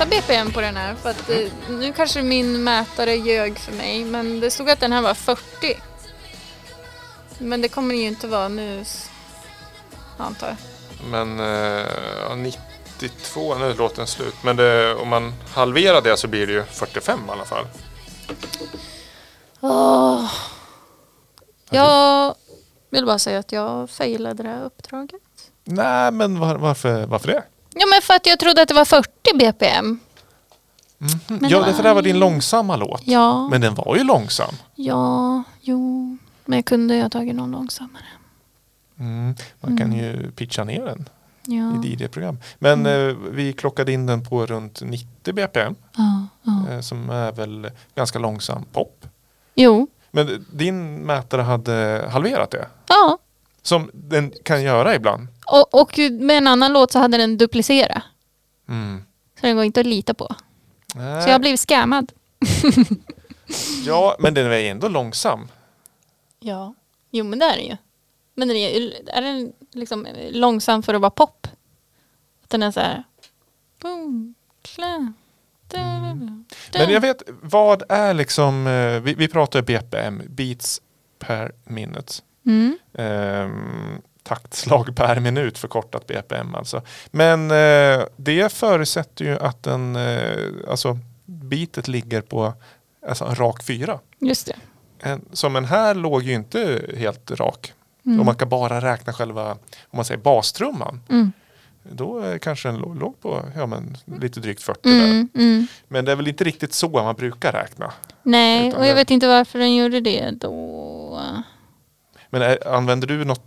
BPM på den här, för att nu kanske min mätare ljög för mig, men det stod att den här var 40. Men det kommer ju inte vara nu, antar jag. Men 92, nu är låten slut, men det, om man halverar det så blir det ju 45 i alla fall. Oh. Jag vill bara säga att jag failade det här uppdraget. Nej, men varför det? Ja, men för att jag trodde att det var 40 BPM. Mm. Ja, det där var din långsamma låt. Ja. Men den var ju långsam. Ja, jo. Men jag kunde ju ha tagit någon långsammare. Mm. Man kan ju pitcha ner den i DJ-program. Men vi klockade in den på runt 90 BPM. Som är väl ganska långsam pop. Jo. Men din mätare hade halverat det. Ja. Som den kan göra ibland. Och med en annan låt så hade den duplicera. Mm. Så den går inte att lita på. Nej. Så jag blev scammad. Ja, men den är ändå långsam. Ja, jo men det är den ju. Men den är den liksom långsam för att vara pop? Att den är så här... Boom, klä. Men jag vet, vad är liksom... Vi pratar BPM, beats per minute. Mm. Taktslag per minut, förkortat BPM alltså. Men det förutsätter ju att den alltså bitet ligger på alltså en rak 4. Just det. Som en här låg ju inte helt rak. Om man kan bara räkna själva, om man säger bastrumman. Mm. Då kanske den låg på lite drygt 40 där. Mm. Men det är väl inte riktigt så man brukar räkna. Nej, utan och jag vet inte varför den gjorde det då. Men använder du något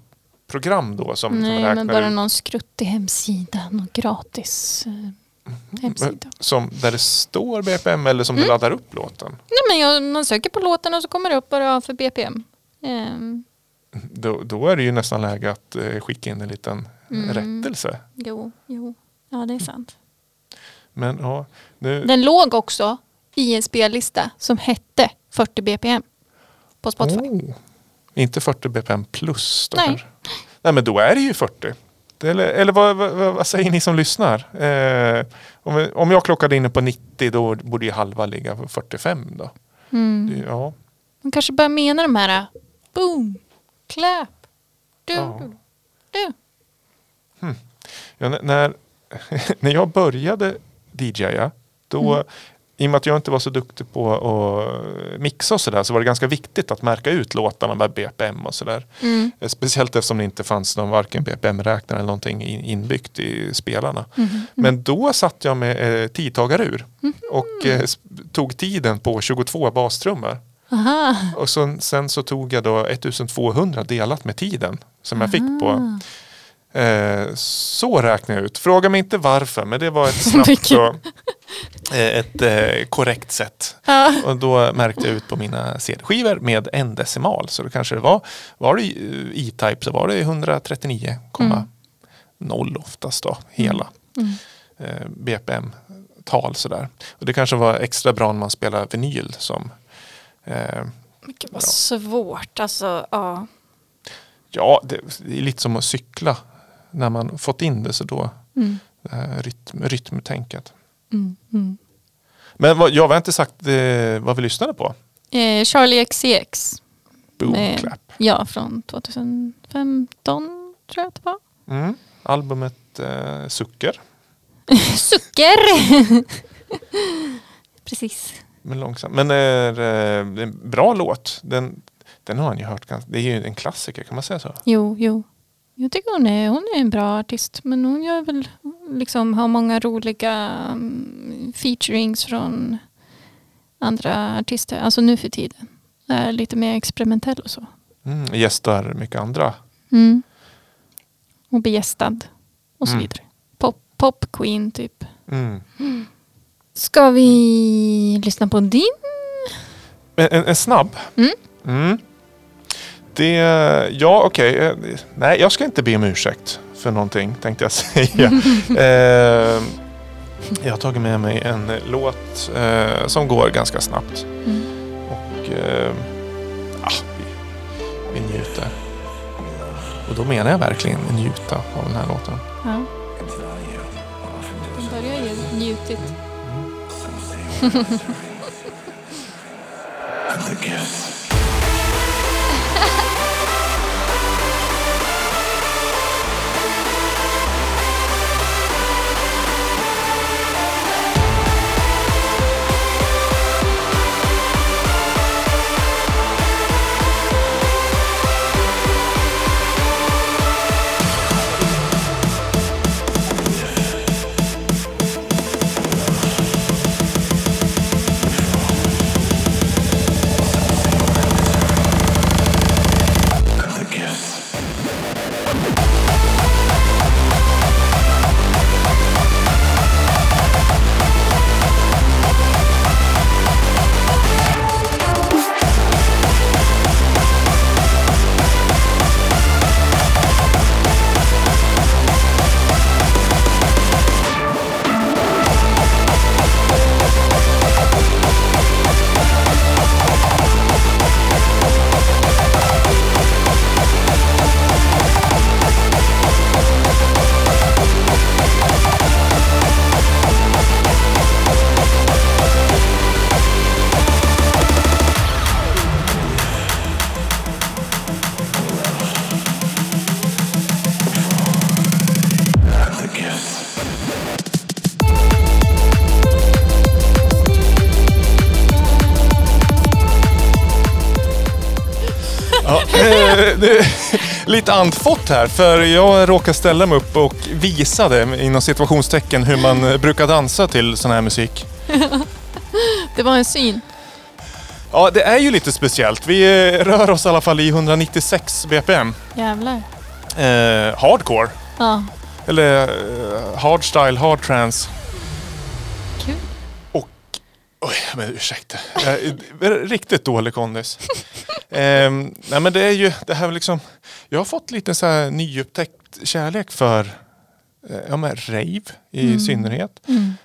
program då som nej, räknar men bara ut någon skruttig hemsida, någon gratis hemsida. Som där det står BPM eller som du laddar upp låten? Nej, men man söker på låten och så kommer det upp bara för BPM. Då är det ju nästan läge att skicka in en liten rättelse. Jo. Ja, det är sant. Men ja, nu... Den låg också i en spellista som hette 40 BPM på Spotify. Oh. Inte 40 BPM plus då. Nej, men då är det ju 40. Eller vad säger ni som lyssnar? Om jag klockade in på 90 då borde ju halva ligga på 45 då. Mm. Ja. Man kanske börjar mena de här boom, clap, du. Ja, när jag började DJa då... I och med att jag inte var så duktig på att mixa och sådär så var det ganska viktigt att märka ut låtarna med BPM och sådär. Mm. Speciellt eftersom det inte fanns någon varken BPM-räknare eller någonting inbyggt i spelarna. Men då satt jag med tidtagarur och tog tiden på 22 bastrummor. Aha. Och sen så tog jag då 1200 delat med tiden som jag fick på... Så räknar jag ut. Fråga mig inte varför, men det var ett snabbt och ett korrekt sätt. Och då märkte jag ut på mina CD-skivor med en decimal. Så då kanske det var det E-type så var det 139,0 oftast då, hela BPM-tal sådär. Och det kanske var extra bra när man spelar vinyl som... Mycket var svårt, alltså ja... Ja, det är lite som att cykla när man fått in det så då rytmtänket. Men jag har inte sagt vad vi lyssnade på. Charli XCX. Boomclap. Ja, från 2015 tror jag det var. Albumet Sucker. Sucker! Precis. Men långsamt. Men det är en bra låt. Den har ni ju hört. Det är ju en klassiker, kan man säga så? Jo. Jag tycker hon är en bra artist. Men hon gör väl liksom, har många roliga featurings från andra artister. Alltså nu för tiden. Det är lite mer experimentell och så. Gästar mycket andra. Och begästad. Och så vidare. Pop queen typ. Ska vi lyssna på din? En snabb? Det, ja, okej. Nej, jag ska inte be om ursäkt för någonting, tänkte jag säga. Jag har tagit med mig en låt som går ganska snabbt. Och vi njuter. Och då menar jag verkligen njuta av den här låten. Ja. Den börjar ju njutigt. Lite andfått här, för jag råkar ställa mig upp och visade inom situationstecken hur man brukar dansa till sån här musik. Det var en syn. Ja, det är ju lite speciellt. Vi rör oss i alla fall i 196 BPM. Jävlar. Hardcore. Ja. Eller hardstyle, hard trance. Kul. Och, men ursäkta. Riktigt dålig kondis. Nej, men det är ju det här liksom, jag har fått lite så här nyupptäckt kärlek för rave i synnerhet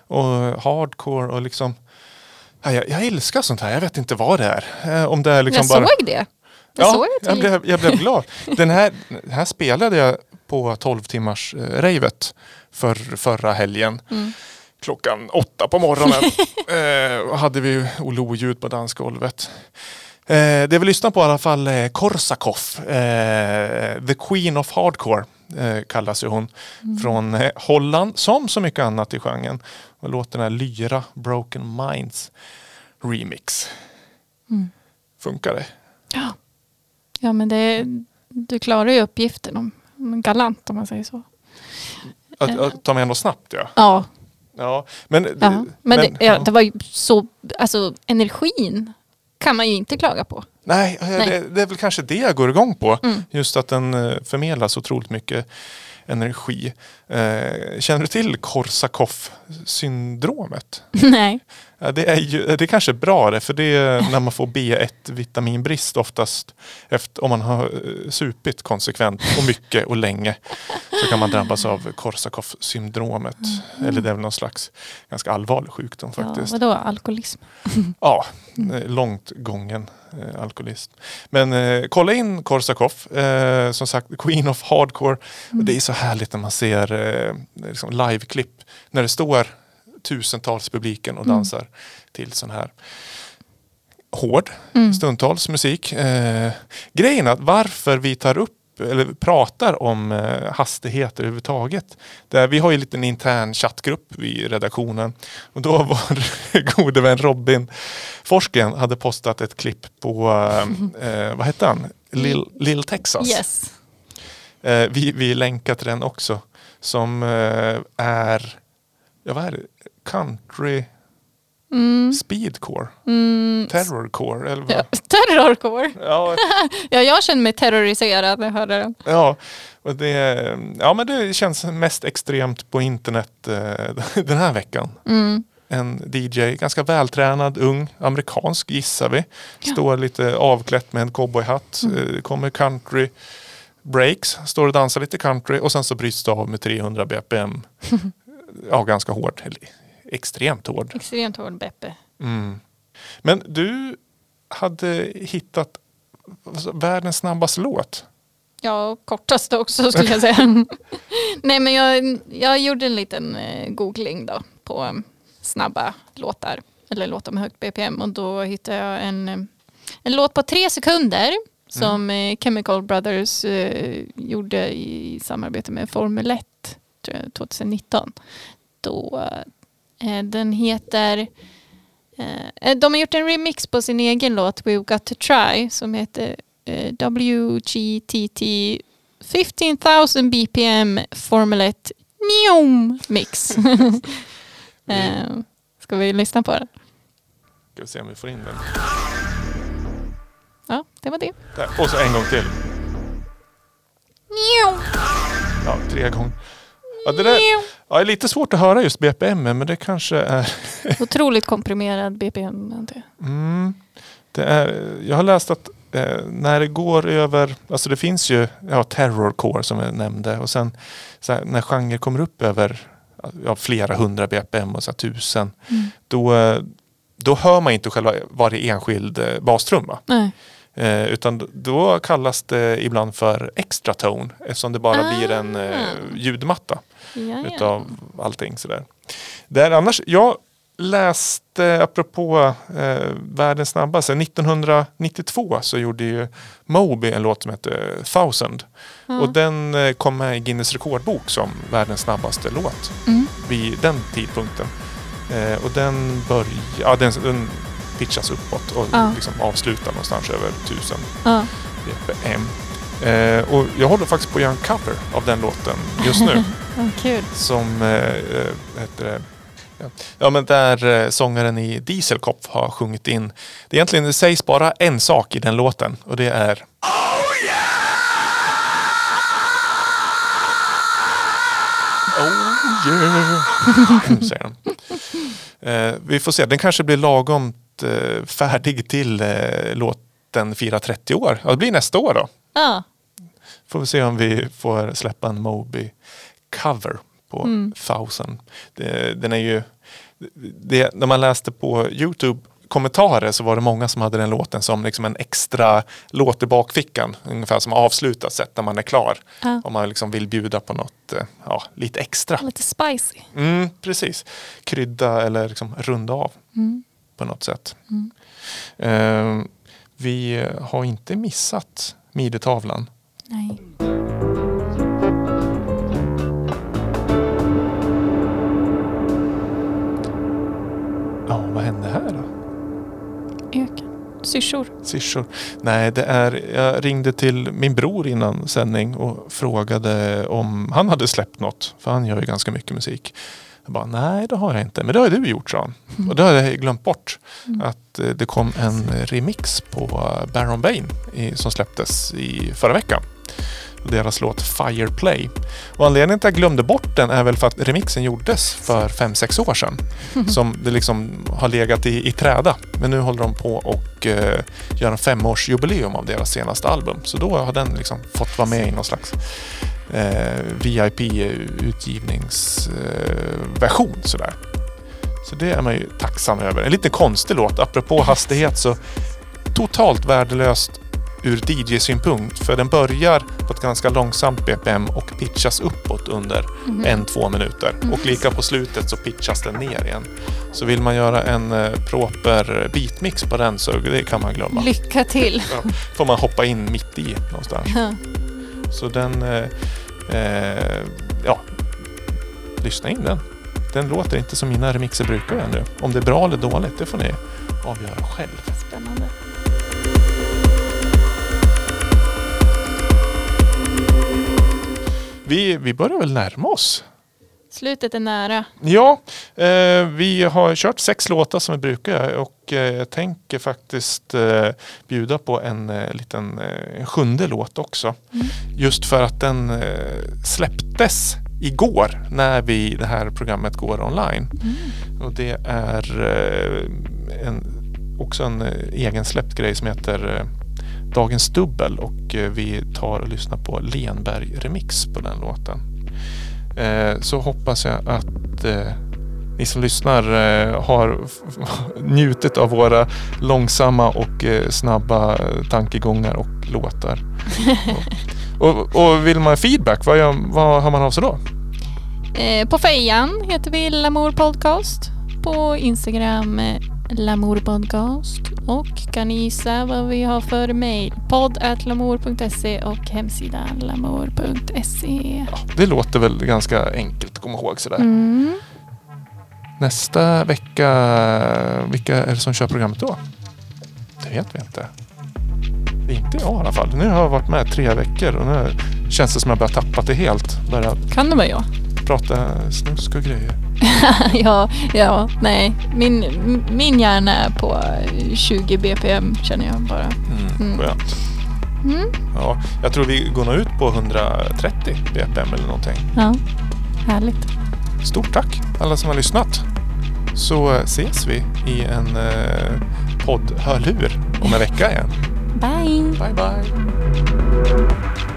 och hardcore och liksom jag älskar sånt här. Jag vet inte vad det är. Om det är liksom jag bara såg det. Jag blev glad. Den här spelade jag på 12 timmars ravet förra helgen. Klockan 8 på morgonen. Hade vi ololjud på dansgolvet. Det vi lyssnar på i alla fall är Korsakoff. The Queen of Hardcore kallas ju hon. Från Holland, som så mycket annat i genren. Och låten är Lyra, Broken Minds remix. Funkar det? Ja. Ja, men du klarar ju uppgiften om galant, om man säger så. Att ta med ändå snabbt, ja. Ja, det var ju så, alltså energin kan man ju inte klaga på. Nej. Det är väl kanske det jag går igång på. Just att den förmedlar så otroligt mycket energi. Känner du till Korsakoff-syndromet? Nej. Det är kanske bra det, för det är när man får B1-vitaminbrist oftast. Om man har supit konsekvent och mycket och länge så kan man drabbas av Korsakoff-syndromet. Eller det är väl någon slags ganska allvarlig sjukdom faktiskt. Ja, vadå? Alkoholism? Ja, långt gången alkoholist. Men kolla in Korsakoff. Som sagt, Queen of Hardcore. Det är så härligt när man ser liksom live-klipp. När det står tusentals publiken och dansar till sån här hård stundtals musik. Grejen att varför vi tar upp eller pratar om hastigheter överhuvudtaget. Där vi har ju en liten intern chattgrupp i redaktionen. Och då var gode vän Robin Forsken hade postat ett klipp på, vad hette han? Lil Texas. Yes. Vi länkar till den också. Som är, ja, vad är det? Country... Speedcore, terrorcore eller vad? Ja, terrorcore. Ja. Ja, jag känner mig terroriserad när jag hörde den. Ja, och det, ja, men det känns mest extremt på internet den här veckan. En DJ, ganska vältränad, ung, amerikansk gissar vi. Står lite avklätt med en cowboyhatt, kommer country breaks, står och dansar lite country och sen så bryts det av med 300 bpm. Ja, ganska hård. Extremt hård. Extremt hård, Beppe. Men du hade hittat världens snabbaste låt. Ja, kortaste också skulle jag säga. Nej, men jag gjorde en liten googling då på snabba låtar. Eller låtar med högt BPM. Och då hittade jag en låt på 3 sekunder som Chemical Brothers gjorde i samarbete med Formel 1 2019. Då... Den heter... de har gjort en remix på sin egen låt We've Got To Try som heter WGTT 15,000 BPM Formel 1 Mix. Ska vi lyssna på den? Ska vi se om vi får in den. Ja, det var det. Där. Och så en gång till. Ja, 3 gånger. Ja, det där, ja, är lite svårt att höra just BPM, men det kanske är... Otroligt komprimerad BPM. Det är, jag har läst att när det går över... Alltså det finns ju terrorcore som jag nämnde. Och sen så här, när genre kommer upp över flera hundra BPM och så här, 1000. Då hör man inte själva varje enskild bastrumma. Nej. Utan då kallas det ibland för extra tone eftersom det bara blir en ljudmatta utav allting sådär. Där annars, jag läste apropå världens snabbaste, 1992 så gjorde ju Moby en låt som heter Thousand och den kom med i Guinness rekordbok som världens snabbaste låt vid den tidpunkten och den började, den pitchas uppåt och liksom avslutar någonstans över 1000 BPM. Och jag håller faktiskt på att göra en cover av den låten just nu. Kul. Som heter det. Ja, men där sångaren i Dieselkopf har sjungit in. Det egentligen det sägs bara en sak i den låten och det är Oh yeah! Oh yeah! Nu säger den. Vi får se, den kanske blir lagom färdig till låten fira 30 år. Ja, det blir nästa år då. Ja. Får vi se om vi får släppa en Moby cover på Thousand. Den är ju när man läste på YouTube kommentarer så var det många som hade den låten som liksom en extra låt i bakfickan. Ungefär som avslutat sett när man är klar. Ja. Om man liksom vill bjuda på något lite extra. Lite spicy. Precis. Krydda eller liksom runda av. På något sätt. Vi har inte missat midetavlan. Nej. Ja, vad hände här då? Öken. Syrsor. Nej, det är... Jag ringde till min bror innan sändning och frågade om han hade släppt något. För han gör ju ganska mycket musik. Jag bara, nej det har jag inte. Men det har du gjort, så. Och det har jag glömt bort. Att det kom en remix på Baron Bane som släpptes i förra veckan. Deras låt Fireplay. Och anledningen till att jag glömde bort den är väl för att remixen gjordes för 5-6 år sedan. Som det liksom har legat i träda. Men nu håller de på och gör en 5-årsjubileum av deras senaste album. Så då har den liksom fått vara med i någon slags VIP-utgivningsversion sådär. Så det är man ju tacksam över. En lite konstig låt, apropå hastighet, så totalt värdelöst ur DJ-synpunkt, för den börjar på ett ganska långsamt BPM och pitchas uppåt under 1-2 minuter. Och lika på slutet så pitchas den ner igen. Så vill man göra en proper beatmix på den, så det kan man glömma. Lycka till! Får man hoppa in mitt i någonstans. Så den, ja, lyssna in den. Den låter inte som mina remixer brukar ännu. Om det är bra eller dåligt, det får ni avgöra själv. Spännande. Vi börjar väl närma oss. Slutet är nära. Ja, vi har kört 6 låtar som vi brukar, och jag tänker faktiskt bjuda på en liten 7:e låt också. Mm. Just för att den släpptes igår när det här programmet går online. Mm. Och det är också en egen släppt grej som heter Dagens Dubbel, och vi tar och lyssnar på Lenberg Remix på den låten. Så hoppas jag att ni som lyssnar har njutit av våra långsamma och snabba tankegångar och låtar. och vill man feedback, vad har man av sig då? På fejan heter vi Amor Podcast. På Instagram Amor Podcast. Och kan ni gissa vad vi har för mejl? podd@lamor.se och hemsidan lamor.se. Ja, det låter väl ganska enkelt att komma ihåg sådär. Mm. Nästa vecka, vilka är det som kör programmet då? Det vet vi inte. Det är inte jag i alla fall. Nu har jag varit med 3 veckor och nu känns det som att jag börjar tappa det helt. Kan det vara jag? Prata snusk och grejer. ja, nej. Min hjärna är på 20 BPM känner jag bara. Mm. Ja, jag tror vi går nog ut på 130 BPM eller någonting. Ja, härligt. Stort tack alla som har lyssnat. Så ses vi i en podd-hörlur om en vecka igen. Bye! Bye bye!